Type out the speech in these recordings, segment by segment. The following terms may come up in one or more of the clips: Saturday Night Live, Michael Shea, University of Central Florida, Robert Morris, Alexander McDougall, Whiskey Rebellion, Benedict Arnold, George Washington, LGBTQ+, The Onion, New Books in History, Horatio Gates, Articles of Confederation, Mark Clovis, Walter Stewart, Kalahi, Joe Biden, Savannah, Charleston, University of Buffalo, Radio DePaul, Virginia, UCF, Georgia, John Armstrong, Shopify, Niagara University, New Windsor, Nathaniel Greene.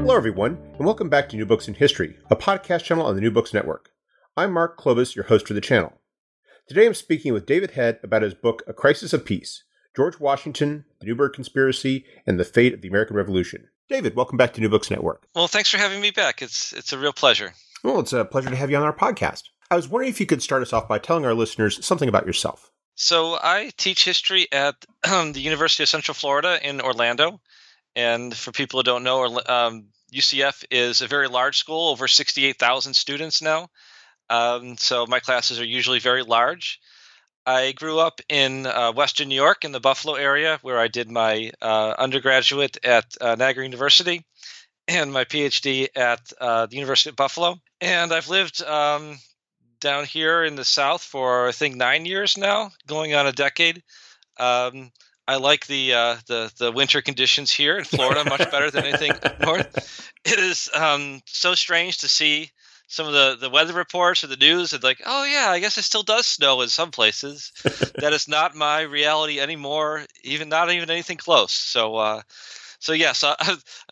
Hello, everyone, and welcome back to New Books in History, a podcast channel on the New Books Network. I'm Mark Clovis, your host for the channel. Today I'm speaking with David Head about his book, A Crisis of Peace, George Washington, the Newburgh Conspiracy, and the Fate of the American Revolution. David, welcome back to New Books Network. Well, thanks for having me back. It's a real pleasure. Well, it's a pleasure to have you on our podcast. I was wondering if you could start us off by telling our listeners something about yourself. So I teach history at the University of Central Florida in Orlando. And for people who don't know, UCF is a very large school, over 68,000 students now. So my classes are usually very large. I grew up in Western New York in the Buffalo area, where I did my undergraduate at Niagara University and my PhD at the University of Buffalo. And I've lived down here in the South for, I think, 9 years now, going on a decade. I like the winter conditions here in Florida much better than anything up north. It is so strange to see some of the weather reports or the news. It's like, oh, yeah, I guess it still does snow in some places. That is not my reality anymore, not even anything close. So yes, I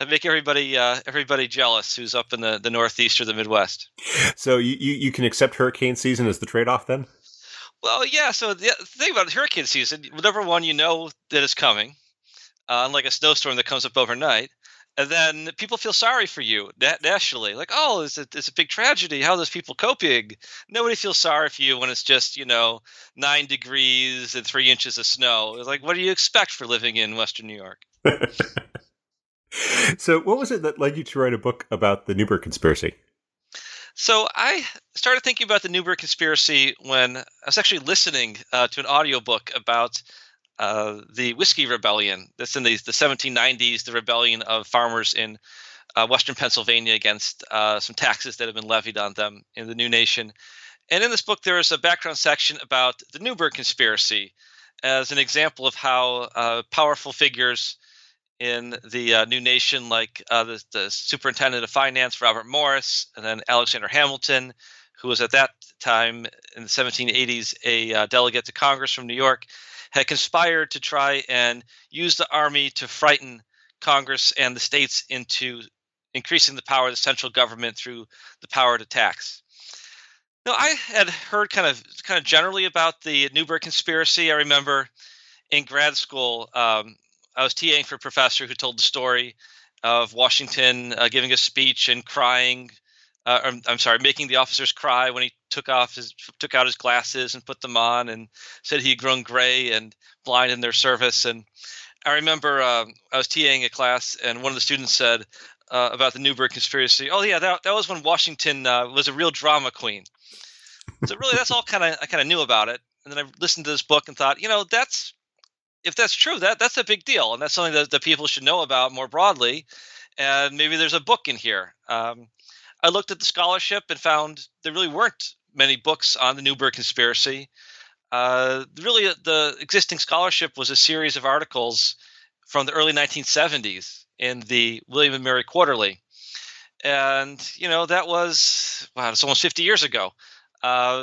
make everybody jealous who's up in the Northeast or the Midwest. So you can accept hurricane season as the trade-off then? Well, yeah, so the thing about hurricane season, number one, you know that it's coming, unlike a snowstorm that comes up overnight. And then people feel sorry for you nationally. Like, oh, it's a big tragedy. How are those people coping? Nobody feels sorry for you when it's just, 9 degrees and 3 inches of snow. It's like, what do you expect for living in Western New York? So what was it that led you to write a book about the Newburgh Conspiracy? So I started thinking about the Newburgh Conspiracy when I was actually listening to an audiobook about the Whiskey Rebellion. That's in the 1790s, the rebellion of farmers in western Pennsylvania against some taxes that had been levied on them in the new nation. And in this book, there is a background section about the Newburgh Conspiracy as an example of how powerful figures in the new nation, like the superintendent of finance, Robert Morris, and then Alexander Hamilton, who was at that time in the 1780s a delegate to Congress from New York, had conspired to try and use the army to frighten Congress and the states into increasing the power of the central government through the power to tax. Now, I had heard kind of generally about the Newburgh Conspiracy. I remember in grad school, I was TAing for a professor who told the story of Washington giving a speech and crying. Making the officers cry when he took out his glasses and put them on, and said he'd grown gray and blind in their service. And I remember I was TAing a class, and one of the students said about the Newburgh Conspiracy, "Oh yeah, that was when Washington was a real drama queen." So really, that's all I kind of knew about it. And then I listened to this book and thought, that's. If that's true, that's a big deal, and that's something that people should know about more broadly, and maybe there's a book in here. I looked at the scholarship and found there really weren't many books on the Newburgh Conspiracy. Really, the existing scholarship was a series of articles from the early 1970s in the William and Mary Quarterly, and that was it's almost 50 years ago.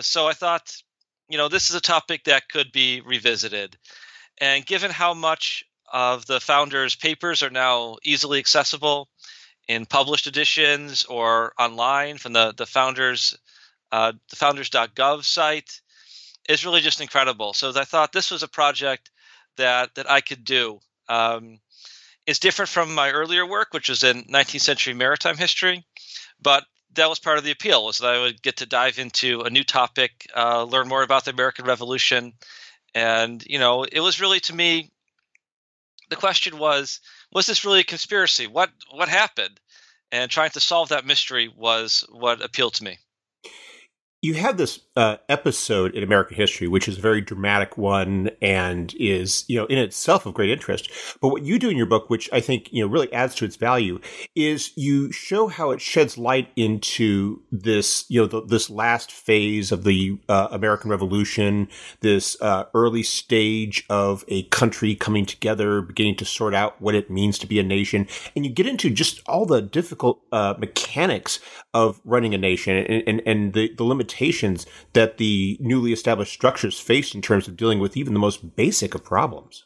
So I thought, this is a topic that could be revisited. And given how much of the founders' papers are now easily accessible in published editions or online from the Founders.gov site, it's really just incredible. So I thought this was a project that I could do is different from my earlier work, which was in 19th century maritime history. But that was part of the appeal, was that I would get to dive into a new topic, learn more about the American Revolution. And, you know, it was really, to me, the question was this really a conspiracy? What happened? And trying to solve that mystery was what appealed to me. You had this episode in American history, which is a very dramatic one and is, you know, in itself of great interest. But what you do in your book, which I think, you know, really adds to its value, is you show how it sheds light into this, you know, this last phase of the American Revolution, this early stage of a country coming together, beginning to sort out what it means to be a nation. And you get into just all the difficult mechanics of running a nation and the limitations that the newly established structures faced in terms of dealing with even the most basic of problems.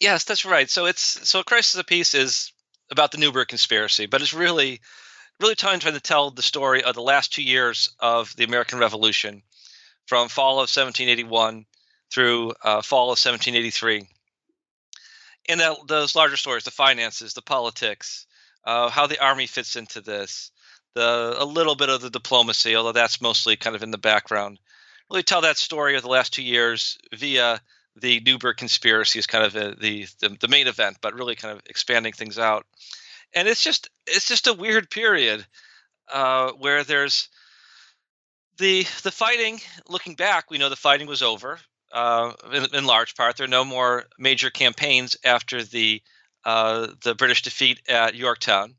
Yes, that's right. So A Crisis of Peace is about the Newburgh Conspiracy, but it's really trying to tell the story of the last 2 years of the American Revolution, from fall of 1781 through fall of 1783. And those larger stories, the finances, the politics, how the army fits into this, a little bit of the diplomacy, although that's mostly kind of in the background. Really tell that story of the last 2 years via the Newburgh Conspiracy is kind of the main event, but really kind of expanding things out. And it's just a weird period where there's the fighting. Looking back, we know the fighting was over in large part. There are no more major campaigns after the British defeat at Yorktown.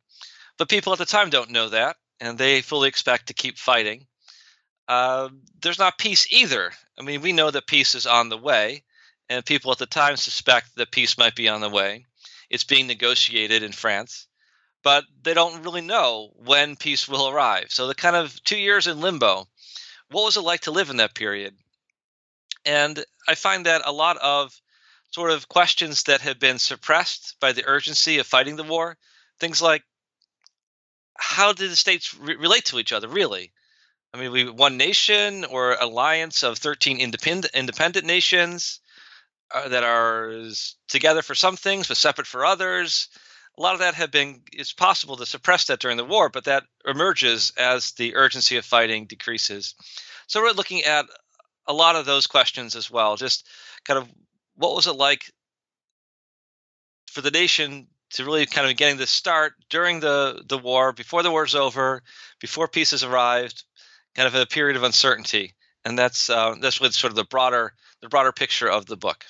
But people at the time don't know that, and they fully expect to keep fighting. There's not peace either. I mean, we know that peace is on the way, and people at the time suspect that peace might be on the way. It's being negotiated in France, but they don't really know when peace will arrive. So the kind of 2 years in limbo, what was it like to live in that period? And I find that a lot of sort of questions that have been suppressed by the urgency of fighting the war, things like, how did the states relate to each other, really? I mean, we one nation or alliance of 13 independent nations that are together for some things but separate for others. A lot of that it's possible to suppress that during the war, but that emerges as the urgency of fighting decreases. So we're looking at a lot of those questions as well, just kind of what was it like for the nation to really kind of getting this start during the war, before the war's over, before peace has arrived, kind of a period of uncertainty. And that's with sort of the broader picture of the book.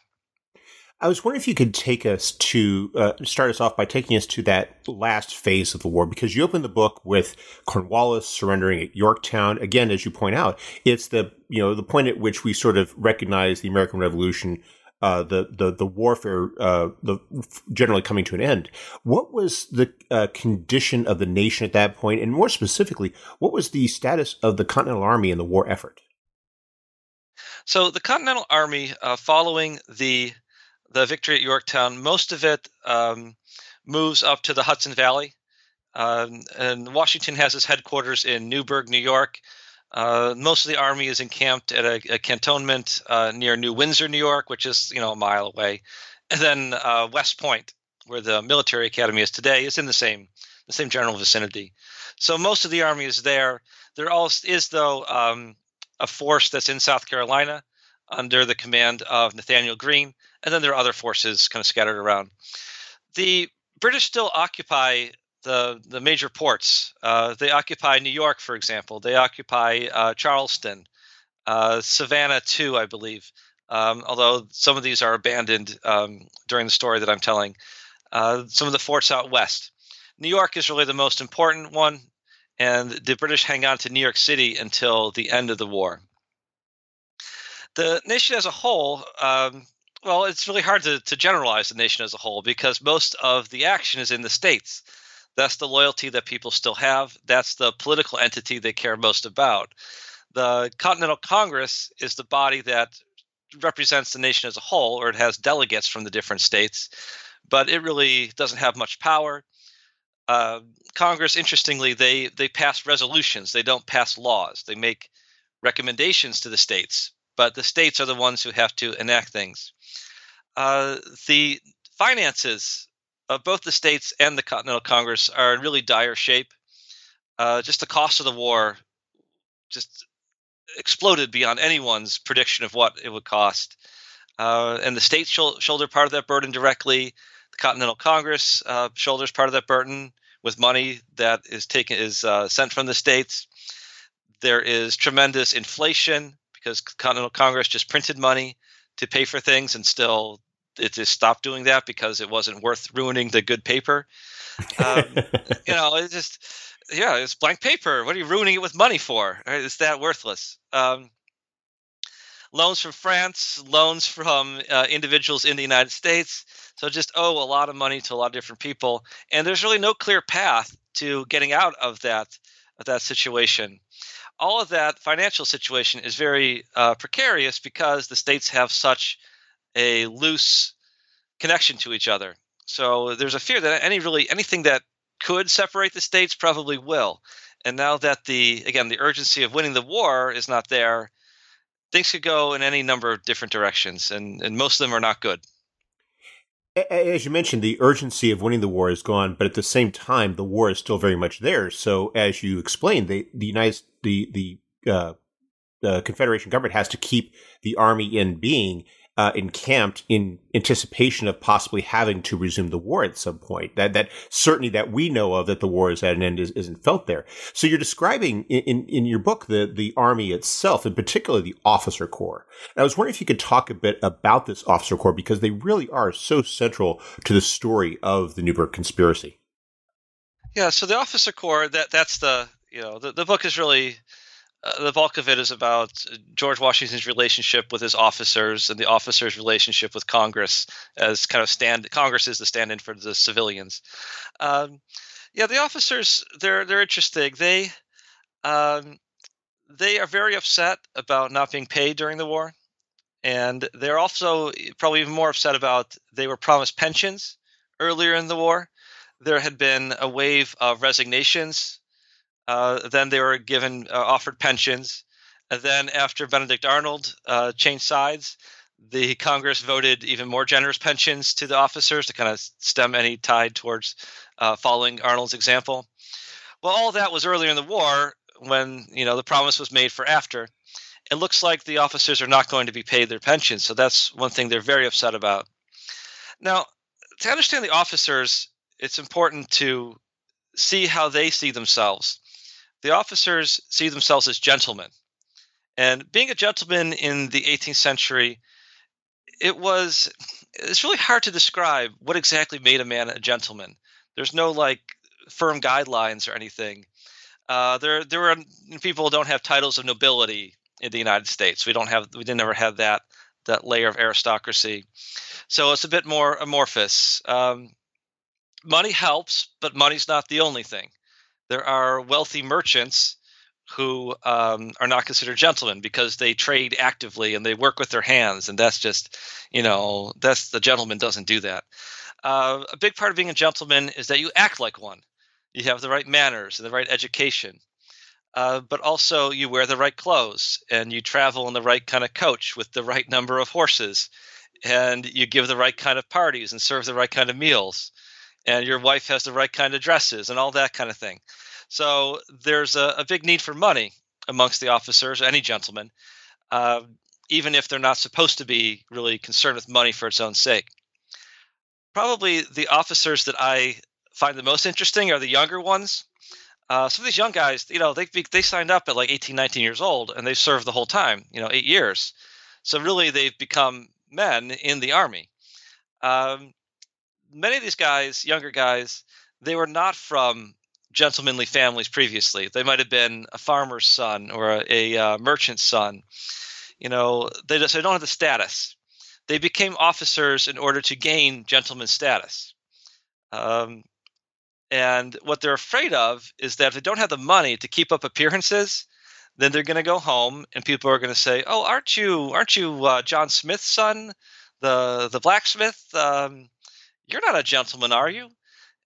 I was wondering if you could take us to start us off by taking us to that last phase of the war, because you open the book with Cornwallis surrendering at Yorktown. Again, as you point out, it's the point at which we sort of recognize the American Revolution, the warfare generally coming to an end. What was the condition of the nation at that point? And more specifically, what was the status of the Continental Army in the war effort? So the Continental Army, following the victory at Yorktown, most of it moves up to the Hudson Valley. And Washington has his headquarters in Newburgh, New York. Most of the army is encamped at a cantonment near New Windsor, New York, which is, a mile away. And then West Point, where the military academy is today, is in the same general vicinity. So most of the army is there. There also is, though, a force that's in South Carolina under the command of Nathaniel Greene. And then there are other forces kind of scattered around. The British still occupy the major ports. They occupy New York, for example. They occupy Charleston, Savannah too, I believe, although some of these are abandoned during the story that I'm telling. Some of the forts out west. New York is really the most important one, and the British hang on to New York City until the end of the war. The nation as a whole, well, it's really hard to generalize the nation as a whole because most of the action is in the states. That's the loyalty that people still have. That's the political entity they care most about. The Continental Congress is the body that represents the nation as a whole, or it has delegates from the different states, but it really doesn't have much power. Congress, interestingly, they pass resolutions. They don't pass laws. They make recommendations to the states, but the states are the ones who have to enact things. The finances of both the states and the Continental Congress are in really dire shape. Just the cost of the war just exploded beyond anyone's prediction of what it would cost. And the states shoulder part of that burden directly. The Continental Congress shoulders part of that burden with money that is sent from the states. There is tremendous inflation because Continental Congress just printed money to pay for things, and still it just stopped doing that because it wasn't worth ruining the good paper. It's blank paper. What are you ruining it with money for? It's that worthless. Loans from France, loans from individuals in the United States. So just owe a lot of money to a lot of different people. And there's really no clear path to getting out of that situation. All of that financial situation is very precarious because the states have such a loose connection to each other. So there's a fear that anything that could separate the states probably will. And now that the urgency of winning the war is not there, things could go in any number of different directions, and most of them are not good. As you mentioned, the urgency of winning the war is gone, but at the same time, the war is still very much there. So as you explained, the Confederation government has to keep the army in being encamped in anticipation of possibly having to resume the war at some point. That certainty that we know of that the war is at an end isn't felt there. So you're describing in your book the army itself, in particular the officer corps. And I was wondering if you could talk a bit about this officer corps, because they really are so central to the story of the Newburgh Conspiracy. Yeah, so the officer corps, that's the book is really... the bulk of it is about George Washington's relationship with his officers and the officers' relationship with Congress as kind of Congress is the stand-in for the civilians. The officers, they're interesting. They are very upset about not being paid during the war, and they're also probably even more upset about they were promised pensions earlier in the war. There had been a wave of resignations. Then they were given offered pensions. And then after Benedict Arnold changed sides, the Congress voted even more generous pensions to the officers to kind of stem any tide towards following Arnold's example. Well, all that was earlier in the war when, the promise was made for after. It looks like the officers are not going to be paid their pensions. So that's one thing they're very upset about. Now, to understand the officers, it's important to see how they see themselves. The officers see themselves as gentlemen. And being a gentleman in the 18th century, it's really hard to describe what exactly made a man a gentleman. There's no firm guidelines or anything. There were people who don't have titles of nobility in the United States. We never had that layer of aristocracy. So it's a bit more amorphous. Money helps, but money's not the only thing. There are wealthy merchants who are not considered gentlemen because they trade actively and they work with their hands. And that's just, the gentleman doesn't do that. A big part of being a gentleman is that you act like one. You have the right manners and the right education. But also you wear the right clothes and you travel in the right kind of coach with the right number of horses. And you give the right kind of parties and serve the right kind of meals. And your wife has the right kind of dresses and all that kind of thing. So there's a big need for money amongst the officers, any gentleman, even if they're not supposed to be really concerned with money for its own sake. Probably the officers that I find the most interesting are the younger ones. Some of these young guys, they signed up at 18, 19 years old, and they served the whole time, 8 years. So really they've become men in the army. Many of these guys, younger guys, they were not from gentlemanly families previously. They might have been a farmer's son or a merchant's son. They don't have the status. They became officers in order to gain gentleman's status. And what they're afraid of is that if they don't have the money to keep up appearances, then they're going to go home and people are going to say, "Oh, aren't you John Smith's son, the blacksmith? You're not a gentleman, are you?"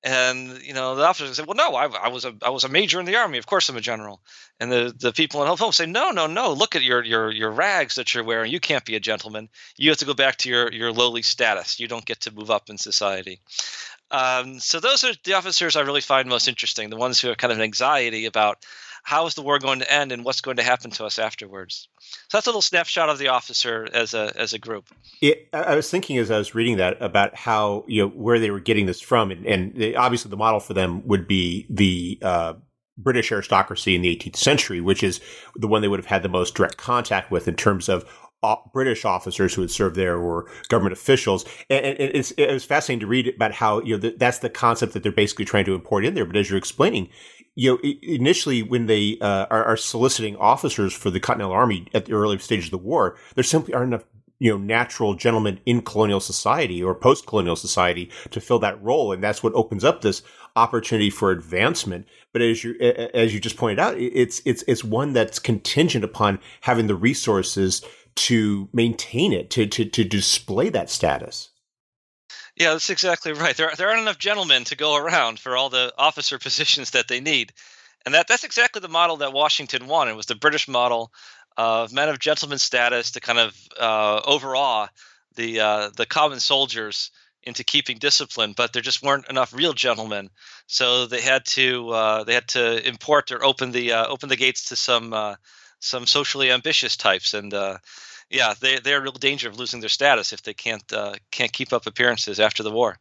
And, you know, the officers said, well, no, I was a major in the army. Of course I'm a general. And the people in home say, no, look at your rags that you're wearing. You can't be a gentleman. You have to go back to your lowly status. You don't get to move up in society. So those are the officers I really find most interesting, the ones who have kind of an anxiety about how is the war going to end and what's going to happen to us afterwards. So that's a little snapshot of the officer as a group. I was thinking as I was reading that about how, you know, where they were getting this from, and they, obviously the model for them would be the British aristocracy in the 18th century, which is the one they would have had the most direct contact with in terms of British officers who had served there or government officials. And it was fascinating to read about how, you know, that's the concept that they're basically trying to import in there. But as you're explaining, you know, initially when they are soliciting officers for the Continental Army at the early stages of the war, there simply aren't enough, you know, natural gentlemen in colonial society or post-colonial society to fill that role. And that's what opens up this opportunity for advancement. But as you just pointed out, it's one that's contingent upon having the resources to maintain it, to display that status. Yeah, that's exactly right. There aren't enough gentlemen to go around for all the officer positions that they need. And that's exactly the model that Washington wanted. It was the British model of men of gentleman status to kind of overawe the common soldiers into keeping discipline, but there just weren't enough real gentlemen, so they had to import or open the gates to some socially ambitious types, and yeah, they're in real danger of losing their status if they can't keep up appearances after the war.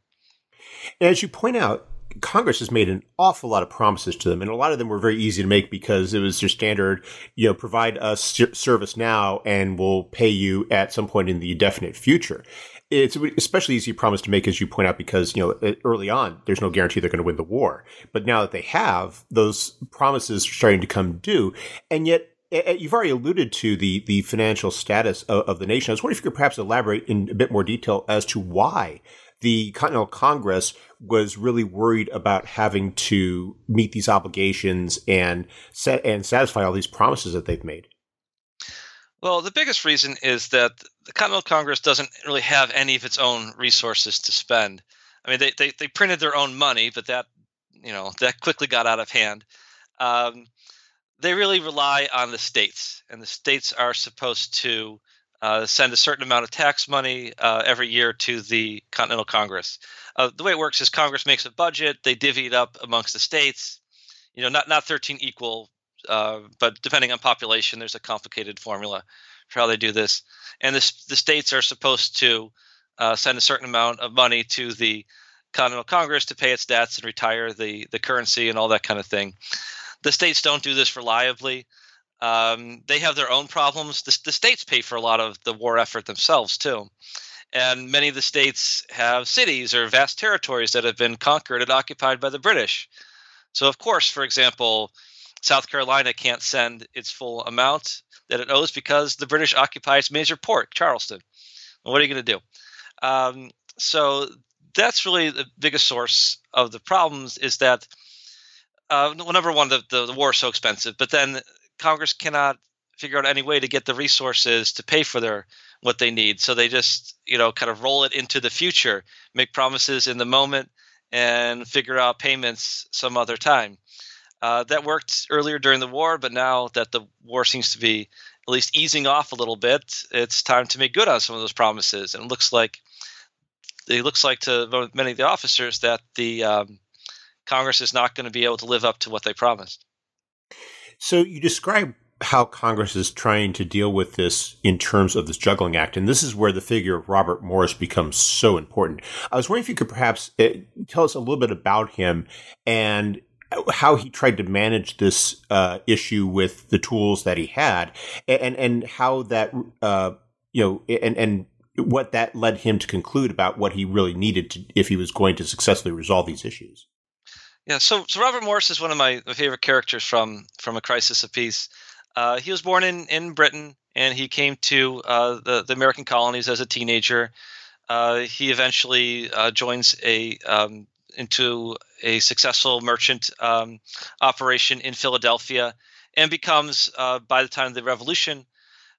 And as you point out, Congress has made an awful lot of promises to them, and a lot of them were very easy to make because it was their standard, you know, provide us service now and we'll pay you at some point in the definite future. It's especially easy promise to make, as you point out, because, you know, early on, there's no guarantee they're going to win the war. But now that they have, those promises are starting to come due. And yet, you've already alluded to the financial status of the nation. I was wondering if you could perhaps elaborate in a bit more detail as to why the Continental Congress was really worried about having to meet these obligations and satisfy all these promises that they've made. Well, the biggest reason is that the Continental Congress doesn't really have any of its own resources to spend. I mean, they printed their own money, but that, you know, that quickly got out of hand. They really rely on the states, and the states are supposed to send a certain amount of tax money every year to the Continental Congress. The way it works is Congress makes a budget, they divvy it up amongst the states. You know, not 13 equal. But depending on population, there's a complicated formula for how they do this. And the states are supposed to send a certain amount of money to the Continental Congress to pay its debts and retire the currency and all that kind of thing. The states don't do this reliably. They have their own problems. The states pay for a lot of the war effort themselves, too. And many of the states have cities or vast territories that have been conquered and occupied by the British. So, of course, for example, South Carolina can't send its full amount that it owes because the British occupy its major port, Charleston. Well, what are you going to do? So that's really the biggest source of the problems is that, well, number one, the war is so expensive, but then Congress cannot figure out any way to get the resources to pay for what they need. So they just, you know, kind of roll it into the future, make promises in the moment, and figure out payments some other time. That worked earlier during the war, but now that the war seems to be at least easing off a little bit, it's time to make good on some of those promises. And it looks like to many of the officers that the Congress is not going to be able to live up to what they promised. So you describe how Congress is trying to deal with this in terms of this juggling act. And this is where the figure of Robert Morris becomes so important. I was wondering if you could perhaps tell us a little bit about him and how he tried to manage this issue with the tools that he had, and how that you know, and what that led him to conclude about what he really needed to if he was going to successfully resolve these issues. Yeah, so Robert Morris is one of my favorite characters from A Crisis of Peace. He was born in Britain, and he came to the American colonies as a teenager. He eventually joins into a successful merchant operation in Philadelphia and becomes, by the time of the Revolution,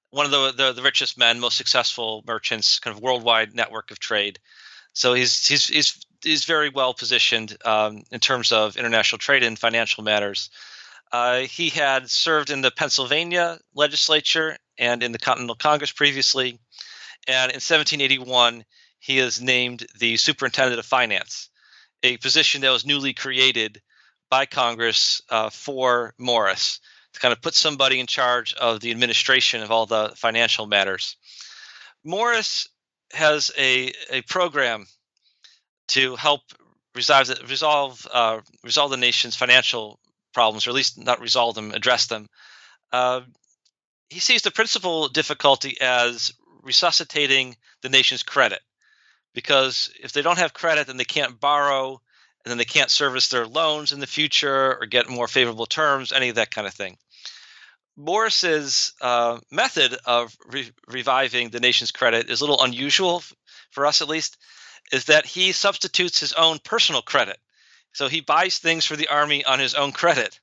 one of the richest men, most successful merchants, kind of worldwide network of trade. So he's is very well positioned in terms of international trade and financial matters. He had served in the Pennsylvania legislature and in the Continental Congress previously. And in 1781, he is named the superintendent of finance, a position that was newly created by Congress for Morris to kind of put somebody in charge of the administration of all the financial matters. Morris has a program to help resolve the nation's financial problems, or at least not resolve them, address them. He sees the principal difficulty as resuscitating the nation's credit, because if they don't have credit, then they can't borrow, and then they can't service their loans in the future or get more favorable terms, any of that kind of thing. Morris's method of reviving the nation's credit is a little unusual for us, at least, is that he substitutes his own personal credit. So he buys things for the army on his own credit,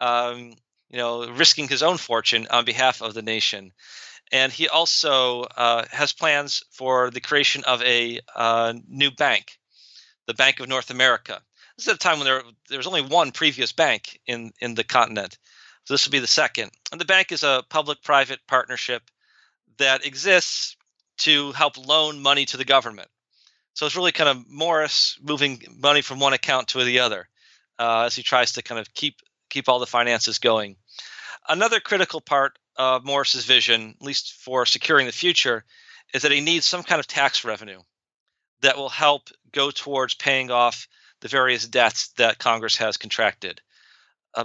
risking his own fortune on behalf of the nation. And he also has plans for the creation of a new bank, the Bank of North America. This is at a time when there was only one previous bank in the continent. So this will be the second. And the bank is a public-private partnership that exists to help loan money to the government. So it's really kind of Morris moving money from one account to the other as he tries to kind of keep all the finances going. Another critical part of Morris's vision, at least for securing the future, is that he needs some kind of tax revenue that will help go towards paying off the various debts that Congress has contracted.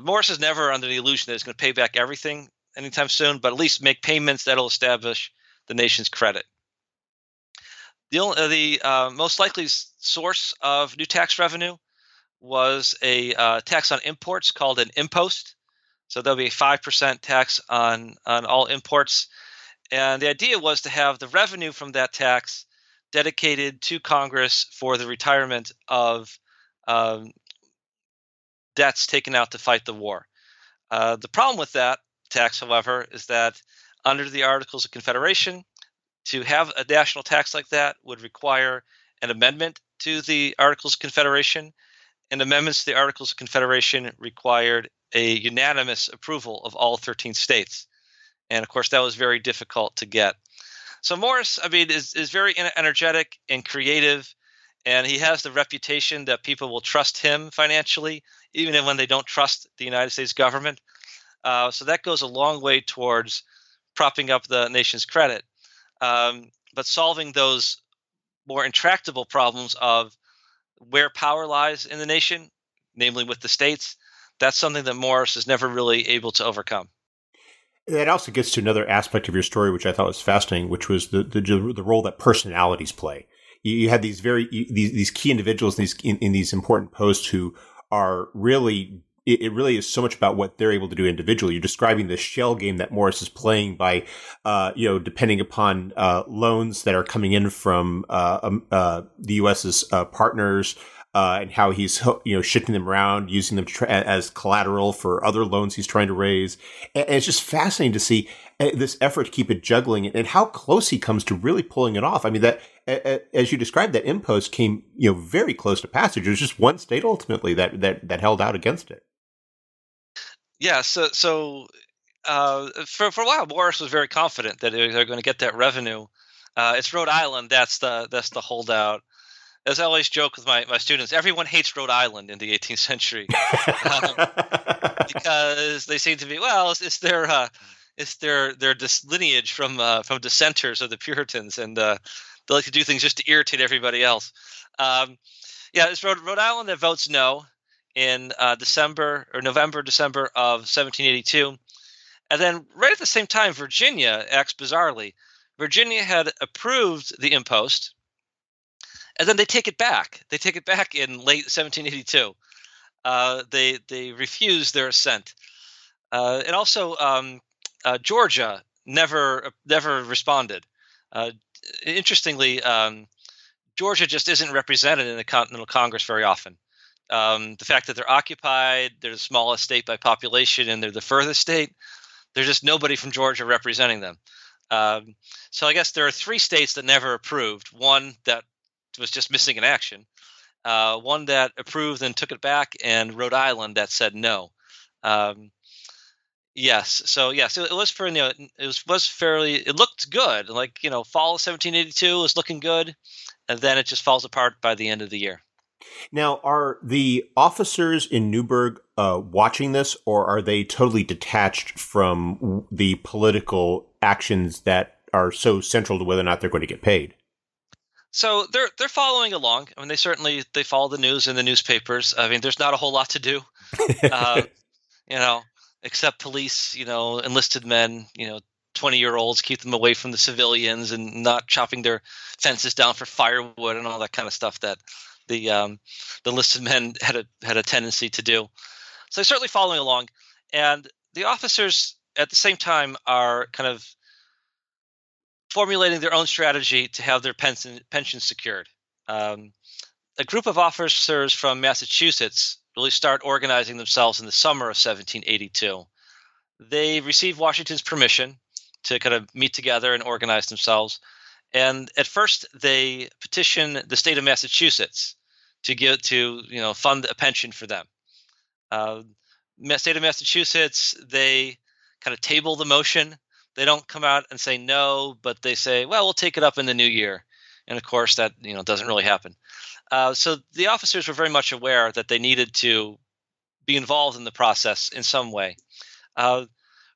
Morris is never under the illusion that he's going to pay back everything anytime soon, but at least make payments that will establish the nation's credit. The most likely source of new tax revenue was a tax on imports called an impost. So there'll be a 5% tax on all imports. And the idea was to have the revenue from that tax dedicated to Congress for the retirement of debts taken out to fight the war. The problem with that tax, however, is that under the Articles of Confederation, to have a national tax like that would require an amendment to the Articles of Confederation, and amendments to the Articles of Confederation required a unanimous approval of all 13 states. And, of course, that was very difficult to get. So Morris, is very energetic and creative, and he has the reputation that people will trust him financially, even when they don't trust the United States government. So that goes a long way towards propping up the nation's credit. But solving those more intractable problems of where power lies in the nation, namely with the states, that's something that Morris is never really able to overcome. That also gets to another aspect of your story, which I thought was fascinating, which was the role that personalities play. You had these these key individuals in these important posts who are really. It really is so much about what they're able to do individually. You're describing the shell game that Morris is playing by, depending upon loans that are coming in from the U.S.'s partners, and how he's shifting them around, using them as collateral for other loans he's trying to raise. And it's just fascinating to see this effort to keep it juggling and how close he comes to really pulling it off. I mean, that as you described, that impost came very close to passage. It was just one state ultimately that held out against it. Yeah, so for a while, Morris was very confident that they're going to get that revenue. It's Rhode Island that's the holdout. As I always joke with my students, everyone hates Rhode Island in the 18th century because they seem to be it's their lineage from dissenters or the Puritans, and they like to do things just to irritate everybody else. It's Rhode Island that votes no in November, December of 1782. And then right at the same time, Virginia acts bizarrely. Virginia had approved the impost, and then they take it back. They take it back in late 1782. They refuse their assent. And also, Georgia never responded. Interestingly, Georgia just isn't represented in the Continental Congress very often. The fact that they're occupied, they're the smallest state by population, and they're the furthest state, there's just nobody from Georgia representing them. So I guess there are three states that never approved, one that was just missing in action, one that approved and took it back, and Rhode Island that said no. Yes. So yes, it was for, you know, it was fairly, it looked good. Like, you know, fall of 1782 was looking good, and then it just falls apart by the end of the year. Now, are the officers in Newburgh watching this, or are they totally detached from the political actions that are so central to whether or not they're going to get paid? So they're following along. I mean, they follow the news in the newspapers. I mean, there's not a whole lot to do, you know. Except police, you know, enlisted men, you know, 20-year-olds, keep them away from the civilians and not chopping their fences down for firewood and all that kind of stuff that the enlisted men had a tendency to do. So they're certainly following along. And the officers at the same time are kind of formulating their own strategy to have their pension secured. A group of officers from Massachusetts really start organizing themselves in the summer of 1782. They receive Washington's permission to kind of meet together and organize themselves. And at first, they petition the state of Massachusetts to fund a pension for them. State of Massachusetts, they kind of table the motion. They don't come out and say no, but they say, well, we'll take it up in the new year. And of course, that, you know, doesn't really happen. So the officers were very much aware that they needed to be involved in the process in some way.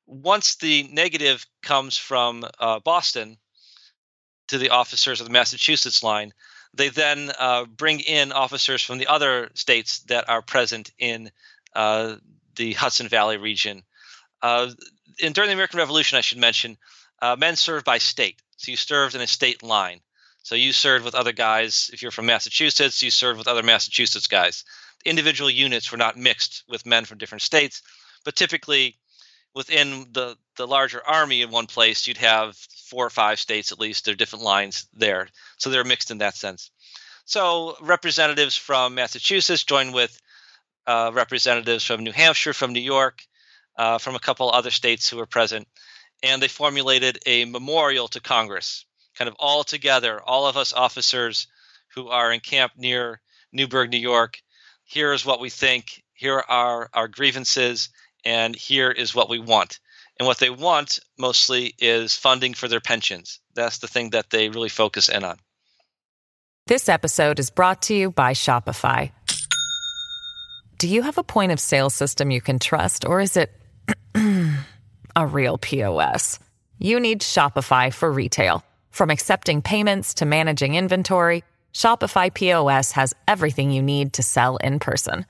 Once the negative comes from Boston to the officers of the Massachusetts line, they then bring in officers from the other states that are present in the Hudson Valley region. And during the American Revolution, I should mention, men served by state. So you served in a state line. So you served with other guys. If you're from Massachusetts, you served with other Massachusetts guys. Individual units were not mixed with men from different states, but typically within the larger army in one place, you'd have 4 or 5 states at least. There are different lines there. So they're mixed in that sense. So representatives from Massachusetts joined with representatives from New Hampshire, from New York, from a couple other states who were present, and they formulated a memorial to Congress. Kind of all together, all of us officers who are encamped near Newburgh, New York, here is what we think, here are our grievances, and here is what we want. And what they want mostly is funding for their pensions. That's the thing that they really focus in on. This episode is brought to you by Shopify. Do you have a point of sale system you can trust, or is it a real POS? You need Shopify for retail. From accepting payments to managing inventory, Shopify POS has everything you need to sell in person.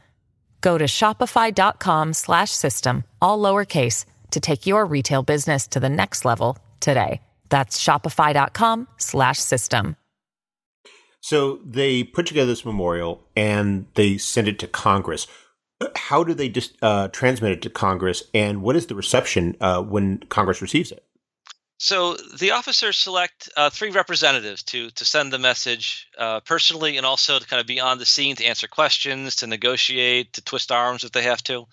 Go to shopify.com/system, all lowercase, to take your retail business to the next level today. That's shopify.com/system. So they put together this memorial and they send it to Congress. How do they transmit it to Congress, and what is the reception when Congress receives it? So the officers select 3 representatives to send the message personally, and also to kind of be on the scene to answer questions, to negotiate, to twist arms if they have to.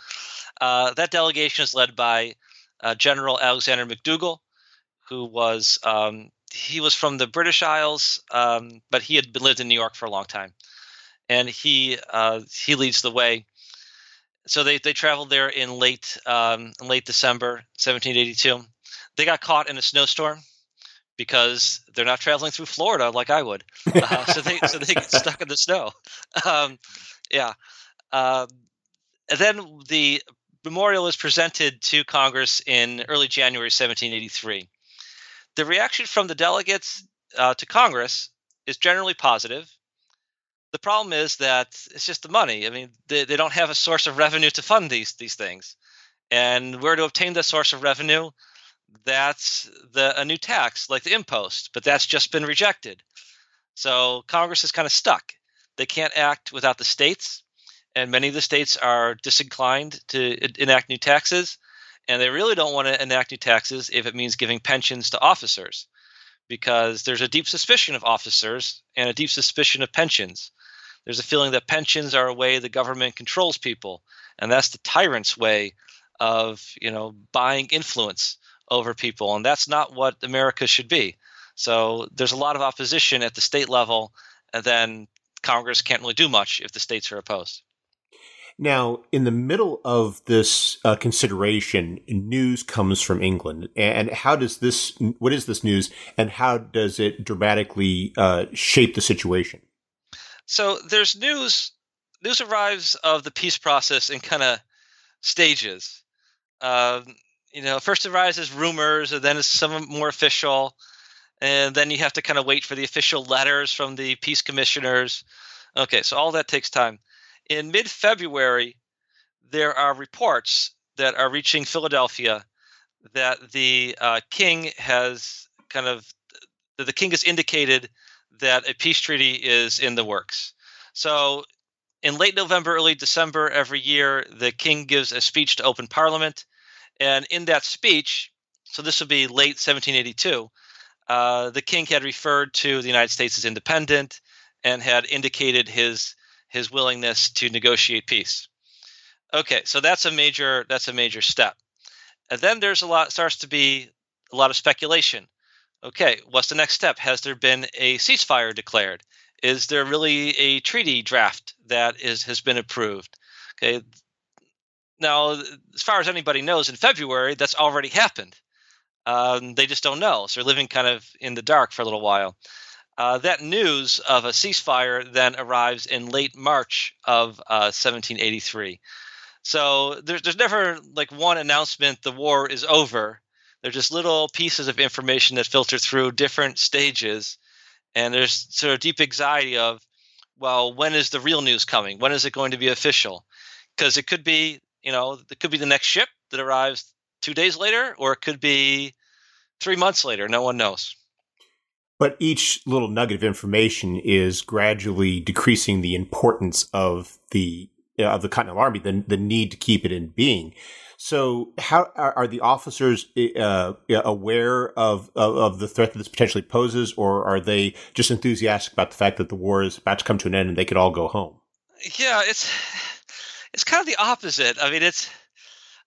That delegation is led by General Alexander McDougall, who was he was from the British Isles, but he had lived in New York for a long time, and he leads the way. So they traveled there in late December 1782. They got caught in a snowstorm because they're not traveling through Florida like I would. So they get stuck in the snow. And then the memorial is presented to Congress in early January 1783. The reaction from the delegates to Congress is generally positive. The problem is that it's just the money. I mean, they don't have a source of revenue to fund these things. And where to obtain the source of revenue? That's a new tax, like the impost, but that's just been rejected. So Congress is kind of stuck. They can't act without the states, and many of the states are disinclined to enact new taxes, and they really don't want to enact new taxes if it means giving pensions to officers, because there's a deep suspicion of officers and a deep suspicion of pensions. There's a feeling that pensions are a way the government controls people, and that's the tyrant's way of, you know, buying influence over people, and that's not what America should be. So there's a lot of opposition at the state level, and then Congress can't really do much if the states are opposed. Now, in the middle of this consideration, news comes from England. And how does this – what is this news, and how does it dramatically shape the situation? So there's news. News arrives of the peace process in kind of stages. First arrives as rumors, and then it's some more official. And then you have to kind of wait for the official letters from the peace commissioners. Okay, so all that takes time. In mid-February, there are reports that are reaching Philadelphia that the king has indicated that a peace treaty is in the works. So in late November, early December every year, the king gives a speech to open Parliament. And in that speech, so this would be late 1782, the king had referred to the United States as independent and had indicated his willingness to negotiate peace. Okay, so that's a major step. And then starts to be a lot of speculation. Okay, what's the next step? Has there been a ceasefire declared? Is there really a treaty draft that has been approved? Okay. Now, as far as anybody knows, in February, that's already happened. They just don't know. So they're living kind of in the dark for a little while. That news of a ceasefire then arrives in late March of 1783. So there's never like one announcement, the war is over. They're just little pieces of information that filter through different stages. And there's sort of deep anxiety of, well, when is the real news coming? When is it going to be official? Because it could be, it could be the next ship that arrives 2 days later, or it could be 3 months later. No one knows. But each little nugget of information is gradually decreasing the importance of the Continental Army, the need to keep it in being. So, how are the officers aware of the threat that this potentially poses, or are they just enthusiastic about the fact that the war is about to come to an end and they could all go home? Yeah, it's kind of the opposite. I mean, it's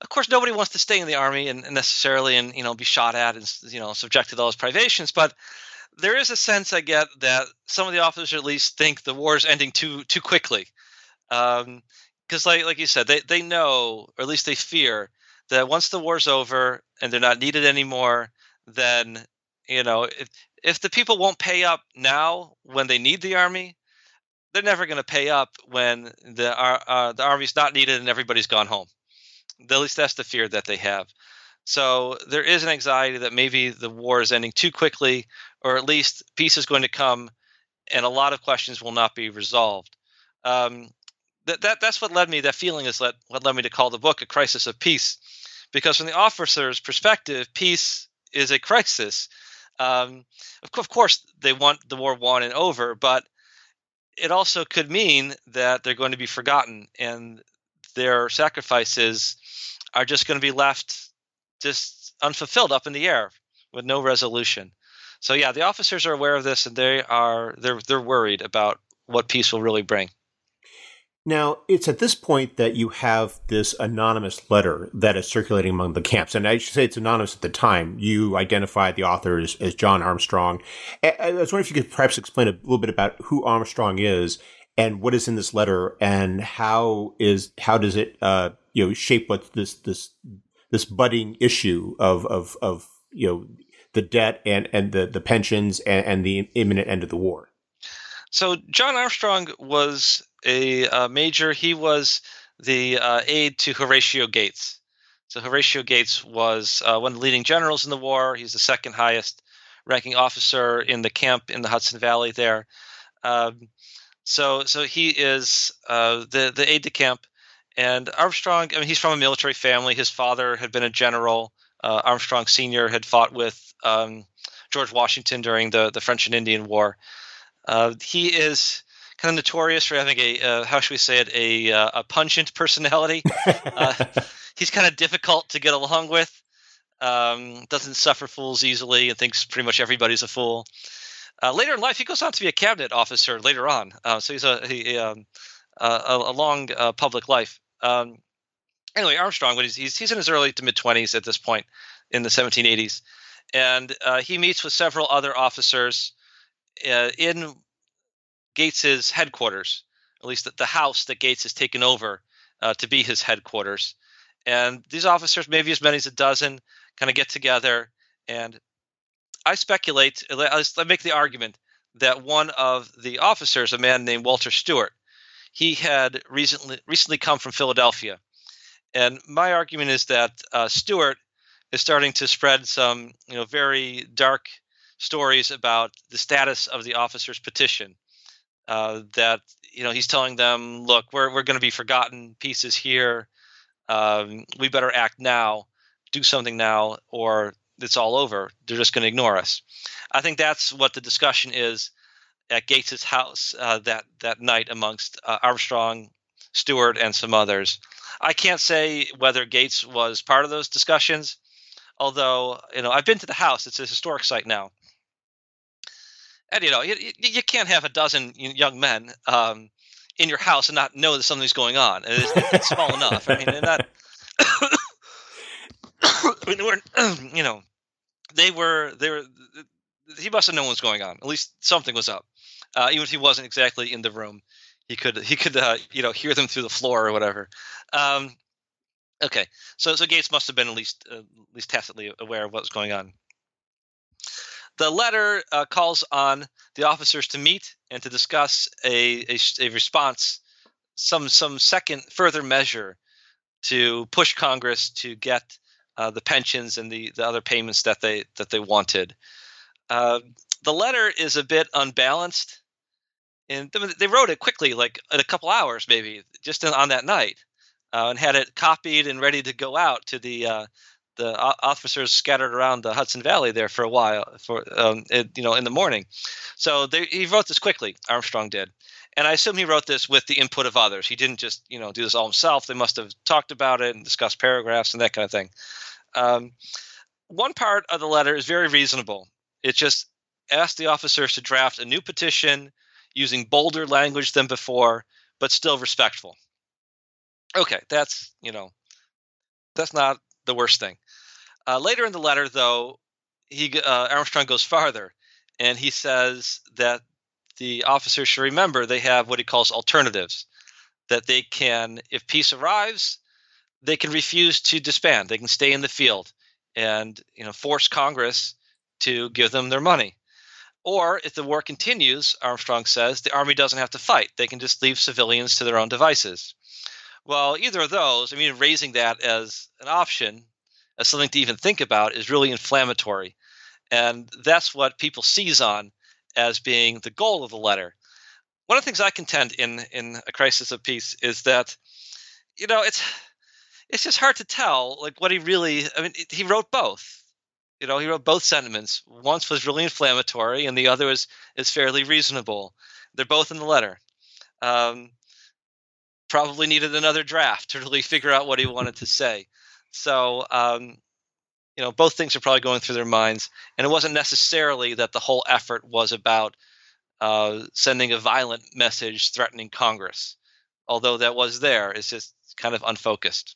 of course nobody wants to stay in the army and necessarily and be shot at and subject to those privations, but there is a sense I get that some of the officers at least think the war is ending too quickly, because like you said, they know, or at least they fear, that once the war's over and they're not needed anymore, then if the people won't pay up now when they need the army, they're never going to pay up when the army's not needed and everybody's gone home. At least that's the fear that they have. So there is an anxiety that maybe the war is ending too quickly, or at least peace is going to come and a lot of questions will not be resolved. That's what led me, that feeling is what led me to call the book A Crisis of Peace, because from the officer's perspective, peace is a crisis. Of course, they want the war won and over, but it also could mean that they're going to be forgotten and their sacrifices are just going to be left just unfulfilled up in the air with no resolution. So yeah, the officers are aware of this, and they're worried about what peace will really bring. Now, it's at this point that you have this anonymous letter that is circulating among the camps. And I should say it's anonymous at the time. You identify the author as John Armstrong. I was wondering if you could perhaps explain a little bit about who Armstrong is and what is in this letter, and how does it shape what this budding issue of the debt and the pensions and the imminent end of the war. So John Armstrong was a major. He was the aide to Horatio Gates. So Horatio Gates was one of the leading generals in the war. He's the second highest ranking officer in the camp in the Hudson Valley there. So he is the aide de camp. And Armstrong, I mean, he's from a military family. His father had been a general. Armstrong Sr. had fought with George Washington during the French and Indian War. He is kind of notorious for having a pungent personality. He's kind of difficult to get along with, doesn't suffer fools easily, and thinks pretty much everybody's a fool. Later in life, he goes on to be a cabinet officer later on. So he's a long public life. Anyway, Armstrong, when he's in his early to mid-20s at this point in the 1780s, and he meets with several other officers in Gates's headquarters, at least the house that Gates has taken over to be his headquarters. And these officers, maybe as many as a dozen, kind of get together. And I speculate, I make the argument that one of the officers, a man named Walter Stewart, he had recently come from Philadelphia. And my argument is that Stewart is starting to spread some, very dark stories about the status of the officers' petition. That he's telling them, look, we're going to be forgotten pieces here. We better act now, do something now, or it's all over. They're just going to ignore us. I think that's what the discussion is at Gates's house that night amongst Armstrong, Stewart, and some others. I can't say whether Gates was part of those discussions, although I've been to the house. It's a historic site now, and you can't have a dozen young men in your house and not know that something's going on. It's small enough. I mean, they're not. They were. He must have known what's going on. At least something was up, even if he wasn't exactly in the room. He could hear them through the floor or whatever. Okay, so Gates must have been at least tacitly aware of what was going on. The letter calls on the officers to meet and to discuss a response, some second further measure to push Congress to get the pensions and the other payments that they wanted. The letter is a bit unbalanced. And they wrote it quickly, like in a couple hours, maybe just on that night, and had it copied and ready to go out to the officers scattered around the Hudson Valley there for a while, in the morning. So he wrote this quickly. Armstrong did, and I assume he wrote this with the input of others. He didn't just do this all himself. They must have talked about it and discussed paragraphs and that kind of thing. One part of the letter is very reasonable. It just asked the officers to draft a new petition, using bolder language than before, but still respectful. Okay, that's not the worst thing. Later in the letter, though, Armstrong goes farther, and he says that the officers should remember they have what he calls alternatives, that they can, if peace arrives, they can refuse to disband. They can stay in the field and force Congress to give them their money. Or if the war continues, Armstrong says, the army doesn't have to fight. They can just leave civilians to their own devices. Well, either of those, raising that as an option, as something to even think about, is really inflammatory. And that's what people seize on as being the goal of the letter. One of the things I contend in A Crisis of Peace is that, it's just hard to tell, like what he really – he wrote both. He wrote both sentiments. Once was really inflammatory, and the other is fairly reasonable. They're both in the letter. Probably needed another draft to really figure out what he wanted to say. So, both things are probably going through their minds. And it wasn't necessarily that the whole effort was about sending a violent message threatening Congress. Although that was there, it's just kind of unfocused.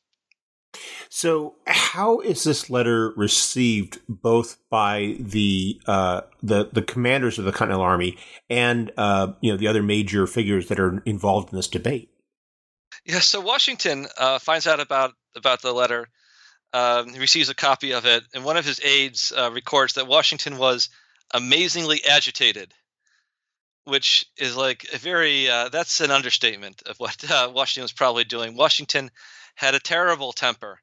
So how is this letter received both by the commanders of the Continental Army and the other major figures that are involved in this debate? Yeah, so Washington finds out about the letter. He receives a copy of it, and one of his aides records that Washington was amazingly agitated, which is like a very that's an understatement of what Washington was probably doing. Washington had a terrible temper,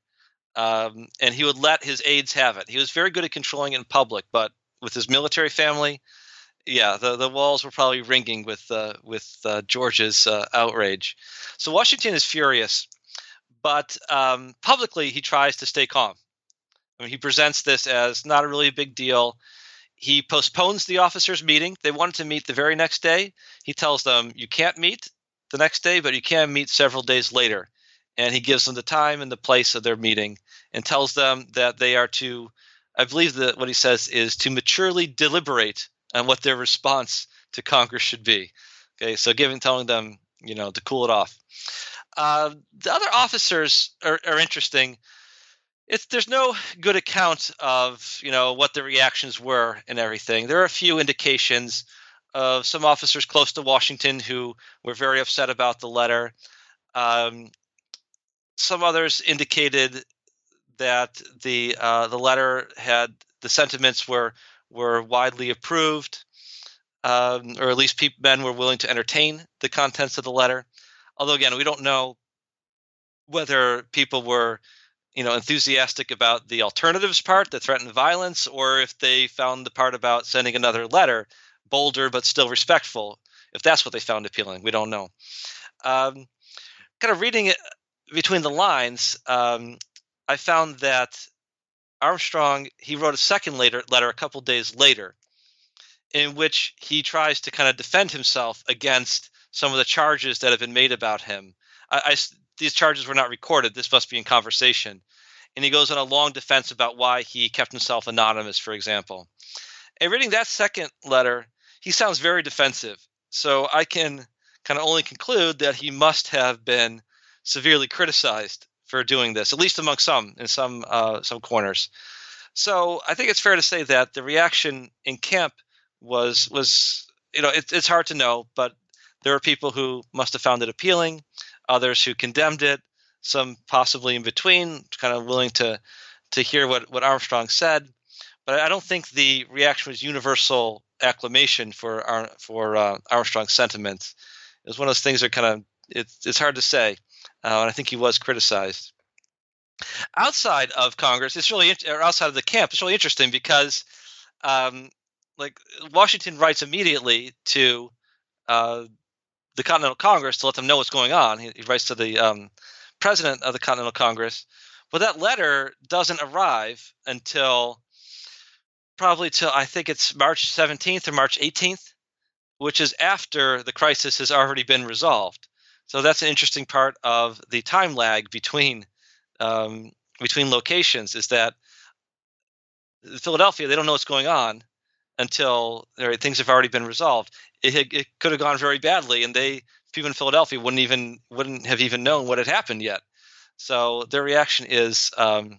and he would let his aides have it. He was very good at controlling it in public, but with his military family, the walls were probably ringing with George's outrage. So Washington is furious, but publicly he tries to stay calm. He presents this as not a really big deal. He postpones the officers' meeting. They wanted to meet the very next day. He tells them, you can't meet the next day, but you can meet several days later. And he gives them the time and the place of their meeting and tells them that they are to, I believe that what he says is to maturely deliberate on what their response to Congress should be. Okay, so telling them, to cool it off. The other officers are interesting. There's no good account of, what the reactions were and everything. There are a few indications of some officers close to Washington who were very upset about the letter. Some others indicated that the letter had the sentiments were widely approved, or at least men were willing to entertain the contents of the letter. Although again, we don't know whether people were, enthusiastic about the alternatives part that threatened violence, or if they found the part about sending another letter bolder but still respectful, if that's what they found appealing. We don't know. Kind of reading it between the lines, I found that Armstrong, he wrote a second letter a couple days later, in which he tries to kind of defend himself against some of the charges that have been made about him. These charges were not recorded. This must be in conversation. And he goes on a long defense about why he kept himself anonymous, for example. And reading that second letter, he sounds very defensive. So I can kind of only conclude that he must have been severely criticized for doing this, at least among some corners. So I think it's fair to say that the reaction in camp was it's hard to know, but there are people who must have found it appealing, others who condemned it, some possibly in between, kind of willing to hear what Armstrong said. But I don't think the reaction was universal acclamation for Armstrong's sentiments. It was one of those things that it's hard to say. And I think he was criticized. Outside of Congress, outside of the camp, it's really interesting because Washington writes immediately to the Continental Congress to let them know what's going on. He writes to the president of the Continental Congress. But that letter doesn't arrive until I think it's March 17th or March 18th, which is after the crisis has already been resolved. So that's an interesting part of the time lag between locations, is that in Philadelphia, they don't know what's going on until things have already been resolved. It could have gone very badly, and people in Philadelphia wouldn't have even known what had happened yet. So their reaction is of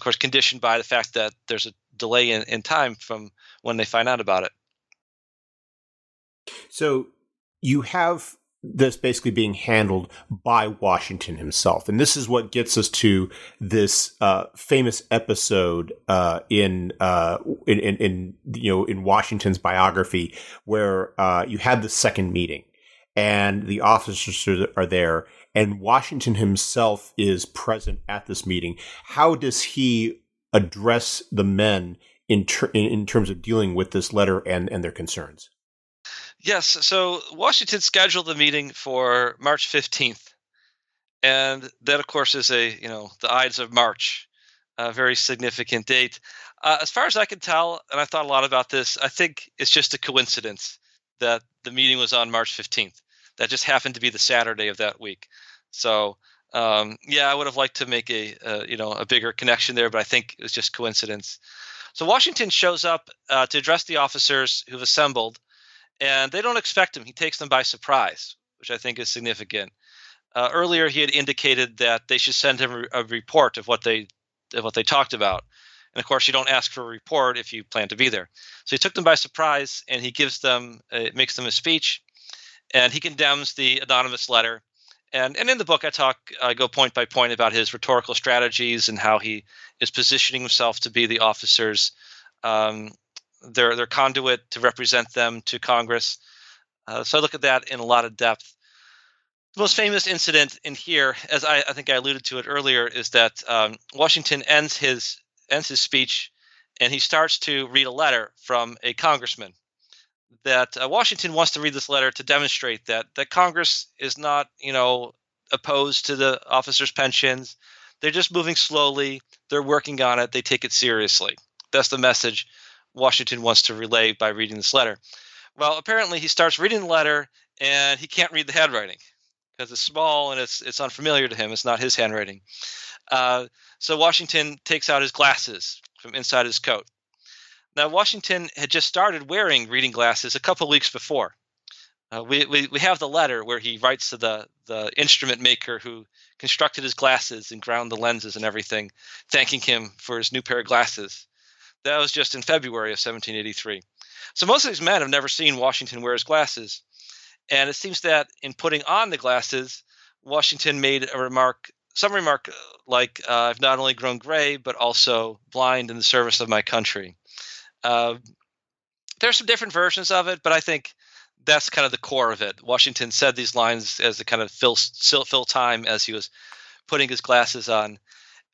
course conditioned by the fact that there's a delay in time from when they find out about it. So you have this basically being handled by Washington himself. And this is what gets us to this famous episode in Washington's biography where you had the second meeting and the officers are there and Washington himself is present at this meeting. How does he address the men in terms of dealing with this letter and their concerns? Yes, so Washington scheduled the meeting for March 15th, and that, of course, is the Ides of March, a very significant date. As far as I can tell, and I thought a lot about this, I think it's just a coincidence that the meeting was on March 15th. That just happened to be the Saturday of that week. So, I would have liked to make a bigger connection there, but I think it's just coincidence. So Washington shows up to address the officers who've assembled. And they don't expect him. He takes them by surprise, which I think is significant. Earlier, he had indicated that they should send him a report of what they talked about. And, of course, you don't ask for a report if you plan to be there. So he took them by surprise, and he makes them a speech. And he condemns the anonymous letter. And in the book, I go point by point about his rhetorical strategies and how he is positioning himself to be the officers' their conduit to represent them to Congress. So I look at that in a lot of depth. The most famous incident in here, as I think I alluded to it earlier, is that Washington ends his speech and he starts to read a letter from a congressman. That Washington wants to read this letter to demonstrate that Congress is not, opposed to the officers' pensions. They're just moving slowly. They're working on it. They take it seriously. That's the message Washington wants to relay by reading this letter. Well, apparently he starts reading the letter and he can't read the handwriting because it's small and it's unfamiliar to him. It's not his handwriting. So Washington takes out his glasses from inside his coat. Now, Washington had just started wearing reading glasses a couple weeks before. We have the letter where he writes to the instrument maker who constructed his glasses and ground the lenses and everything, thanking him for his new pair of glasses. That was just in February of 1783. So most of these men have never seen Washington wear his glasses. And it seems that in putting on the glasses, Washington made a remark, some remark like, I've not only grown gray, but also blind in the service of my country. There's some different versions of it, but I think that's kind of the core of it. Washington said these lines as a kind of fill time as he was putting his glasses on.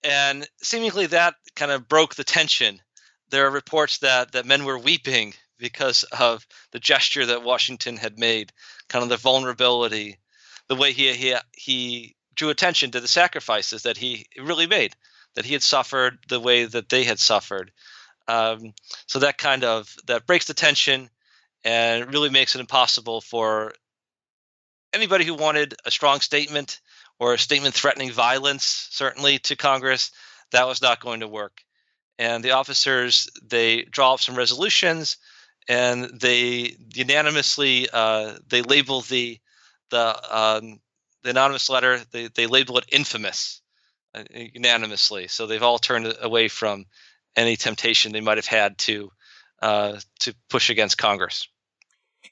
And seemingly that kind of broke the tension. There are reports that men were weeping because of the gesture that Washington had made, kind of the vulnerability, the way he drew attention to the sacrifices that he really made, that he had suffered the way that they had suffered. So that kind of that breaks the tension and really makes it impossible for anybody who wanted a strong statement or a statement threatening violence, certainly to Congress, that was not going to work. And the officers, they draw up some resolutions, and they unanimously they label the anonymous letter. They label it infamous unanimously. So they've all turned away from any temptation they might have had to push against Congress.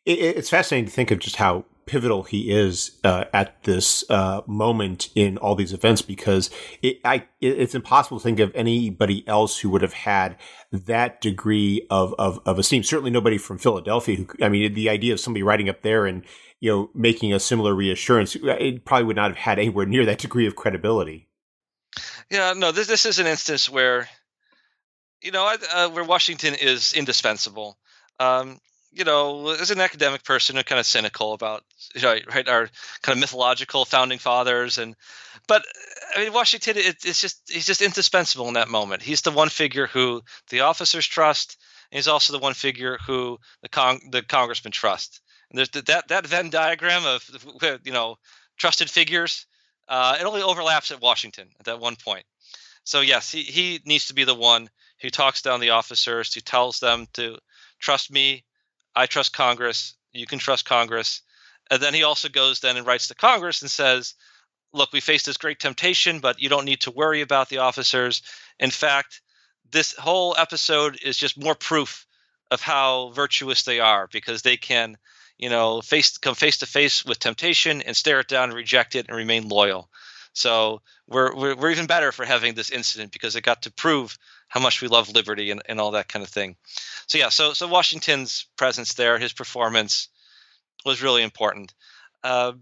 It's fascinating to think of just how pivotal he is at this moment in all these events, because it's impossible to think of anybody else who would have had that degree of esteem. Certainly nobody from Philadelphia. The idea of somebody riding up there and making a similar reassurance, it probably would not have had anywhere near that degree of credibility. Yeah, no, this is an instance where where Washington is indispensable. As an academic person, I'm kind of cynical about our kind of mythological founding fathers, but Washington, he's just indispensable in that moment. He's the one figure who the officers trust, and he's also the one figure who the congressmen trust. And there's that Venn diagram of trusted figures. It only overlaps at Washington at that one point. So yes, he needs to be the one who talks down the officers, who tells them to trust me. I trust Congress. You can trust Congress. And then he also goes then and writes to Congress and says, look, we face this great temptation, but you don't need to worry about the officers. In fact, this whole episode is just more proof of how virtuous they are, because they can, come face to face with temptation and stare it down and reject it and remain loyal. So we're even better for having this incident, because it got to prove how much we love liberty and all that kind of thing. So yeah, so Washington's presence there, his performance was really important. I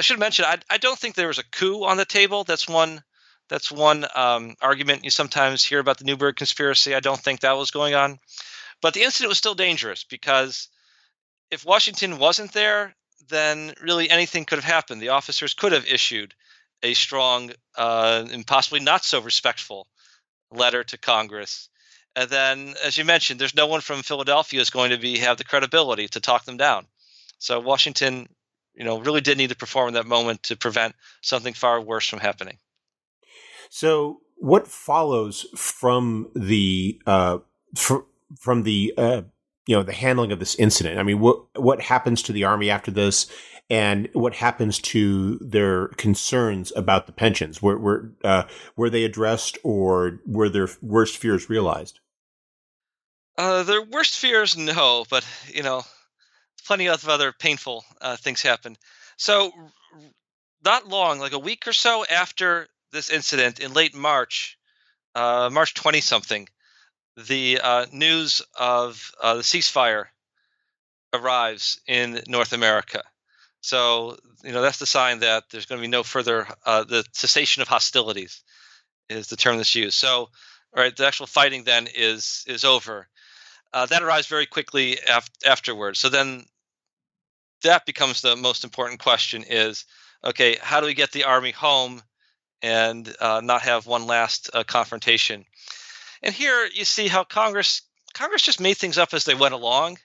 should mention, I don't think there was a coup on the table. That's one argument you sometimes hear about the Newburgh Conspiracy. I don't think that was going on, but the incident was still dangerous, because if Washington wasn't there, then really anything could have happened. The officers could have issued a strong and possibly not so respectful letter to Congress. And then, as you mentioned, there's no one from Philadelphia is going to have the credibility to talk them down. So Washington, really did need to perform in that moment to prevent something far worse from happening. So what follows from the the handling of this incident? I mean, what happens to the Army after this, and what happens to their concerns about the pensions? Were they addressed, or were their worst fears realized? Their worst fears, no, but plenty of other painful things happened. So, not long, like a week or so after this incident, in late March, March 20 something, the news of the ceasefire arrives in North America. So, that's the sign that there's going to be no further the cessation of hostilities is the term that's used. So, all right, the actual fighting then is over. That arrives very quickly afterwards. So then that becomes the most important question is, okay, how do we get the Army home and not have one last confrontation? And here you see how Congress just made things up as they went along.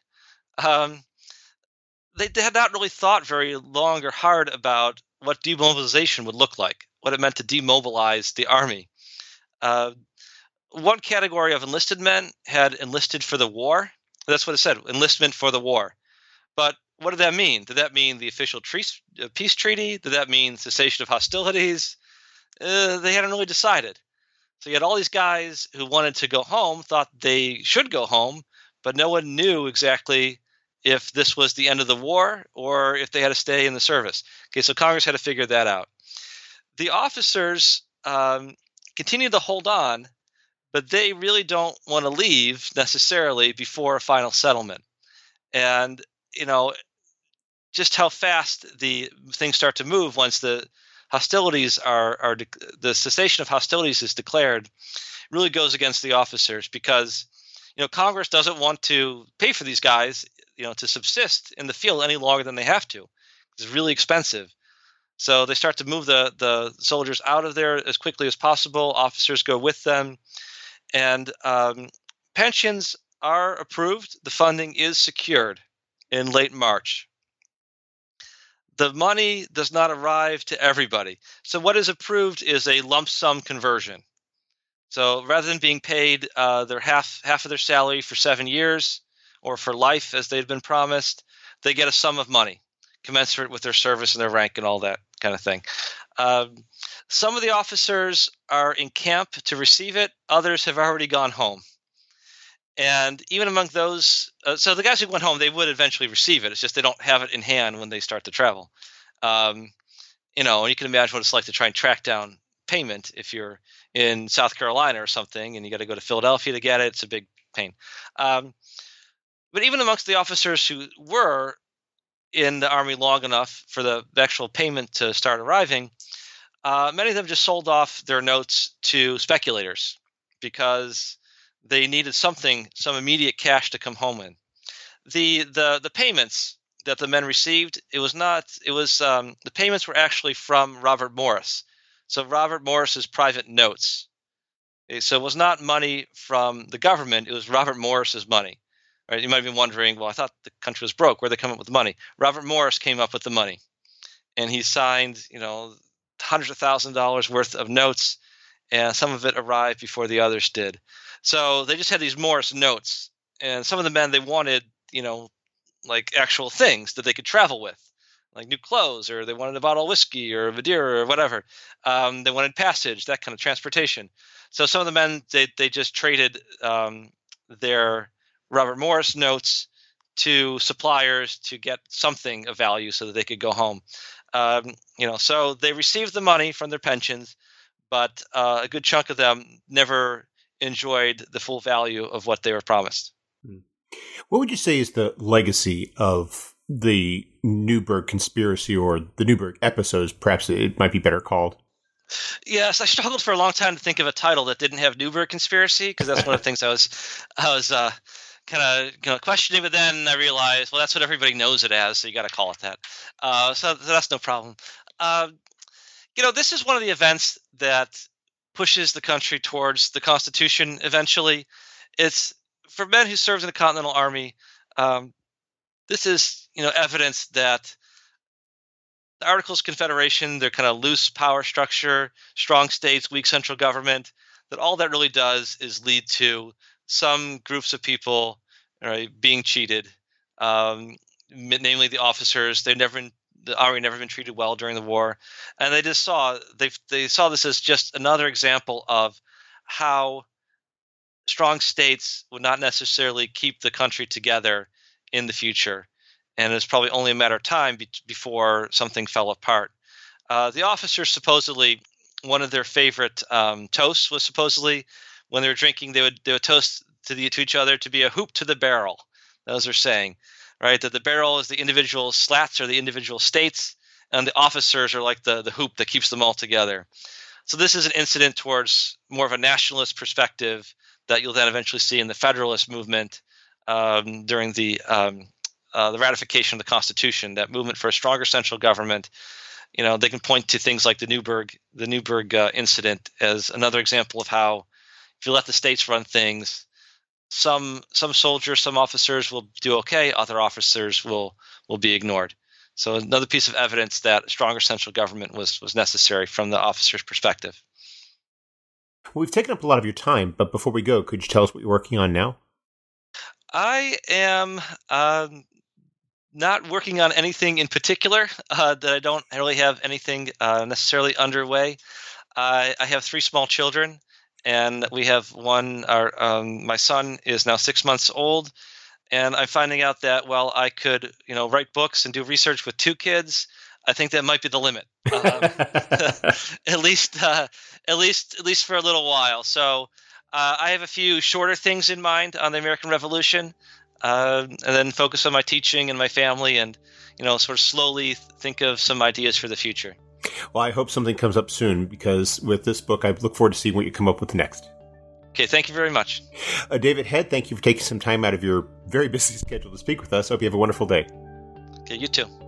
They had not really thought very long or hard about what demobilization would look like, what it meant to demobilize the Army. One category of enlisted men had enlisted for the war. That's what it said, enlistment for the war. But what did that mean? Did that mean the official peace treaty? Did that mean cessation of hostilities? They hadn't really decided. So you had all these guys who wanted to go home, thought they should go home, but no one knew exactly if this was the end of the war or if they had to stay in the service. Okay, so Congress had to figure that out. The officers continued to hold on, but they really don't want to leave necessarily before a final settlement. And, you know, just how fast the things start to move once the hostilities are the cessation of hostilities is declared really goes against the officers because, you know, Congress doesn't want to pay for these guys, you know, to subsist in the field any longer than they have to. It's really expensive. So they start to move the soldiers out of there as quickly as possible. Officers go with them. And pensions are approved. The funding is secured in late March. The money does not arrive to everybody. So what is approved is a lump sum conversion. So rather than being paid their half of their salary for 7 years or for life as they've been promised, they get a sum of money commensurate with their service and their rank and all that kind of thing. Some of the officers are in camp to receive it. Others have already gone home. And even among those so the guys who went home, they would eventually receive it. It's just they don't have it in hand when they start to travel. You know, and you can imagine what it's like to try and track down payment if you're in South Carolina or something and you got to go to Philadelphia to get it. It's a big pain. But even amongst the officers who were in the Army long enough for the actual payment to start arriving, many of them just sold off their notes to speculators because they needed something, some immediate cash to come home in. The payments that the men received, the payments were actually from Robert Morris. So Robert Morris's private notes. So it was not money from the government. It was Robert Morris's money. Right? You might be wondering, well, I thought the country was broke. Where did they come up with the money? Robert Morris came up with the money, and he signed, you know, hundreds of thousands of dollars worth of notes, and some of it arrived before the others did. So they just had these Morris notes, and some of the men, they wanted, you know, like actual things that they could travel with, like new clothes, or they wanted a bottle of whiskey or a Madeira or whatever. They wanted passage, that kind of transportation. So some of the men, they just traded their Robert Morris notes to suppliers to get something of value so that they could go home. You know, so they received the money from their pensions, but a good chunk of them never enjoyed the full value of what they were promised. What would you say is the legacy of the Newburgh Conspiracy or the Newburgh episodes, perhaps it might be better called? Yes, I struggled for a long time to think of a title that didn't have Newburgh Conspiracy because that's one of the things I was kind of questioning, but then I realized, well, that's what everybody knows it as, so you got to call it that. So that's no problem. You know, this is one of the events that pushes the country towards the Constitution eventually. It's for men who served in the Continental Army. This is, you know, evidence that the Articles of Confederation, their kind of loose power structure, strong states, weak central government, that all that really does is lead to some groups of people, right, being cheated, namely the officers. The army never been treated well during the war, and they just saw this as just another example of how strong states would not necessarily keep the country together in the future, and it's probably only a matter of time before something fell apart. The officers supposedly, one of their favorite toasts was supposedly when they were drinking, they would toast to each other to be a hoop to the barrel. That was their saying. Right, that the barrel is the individual slats or the individual states, and the officers are like the hoop that keeps them all together. So this is an incident towards more of a nationalist perspective that you'll then eventually see in the Federalist movement during the ratification of the Constitution. That movement for a stronger central government. You know, they can point to things like the Newburgh incident as another example of how, if you let the states run things, some soldiers, some officers will do okay, other officers will be ignored. So another piece of evidence that stronger central government was necessary from the officer's perspective. Well, we've taken up a lot of your time, but before we go, could you tell us what you're working on now? I am not working on anything in particular, that I don't really have anything necessarily underway. I have three small children. and we have one. My son is now 6 months old, and I'm finding out that while I could, write books and do research with two kids, I think that might be the limit, at least for a little while. So I have a few shorter things in mind on the American Revolution, and then focus on my teaching and my family, and sort of slowly think of some ideas for the future. Well, I hope something comes up soon, because with this book, I look forward to seeing what you come up with next. Okay, thank you very much. David Head, thank you for taking some time out of your very busy schedule to speak with us. Hope you have a wonderful day. Okay, you too.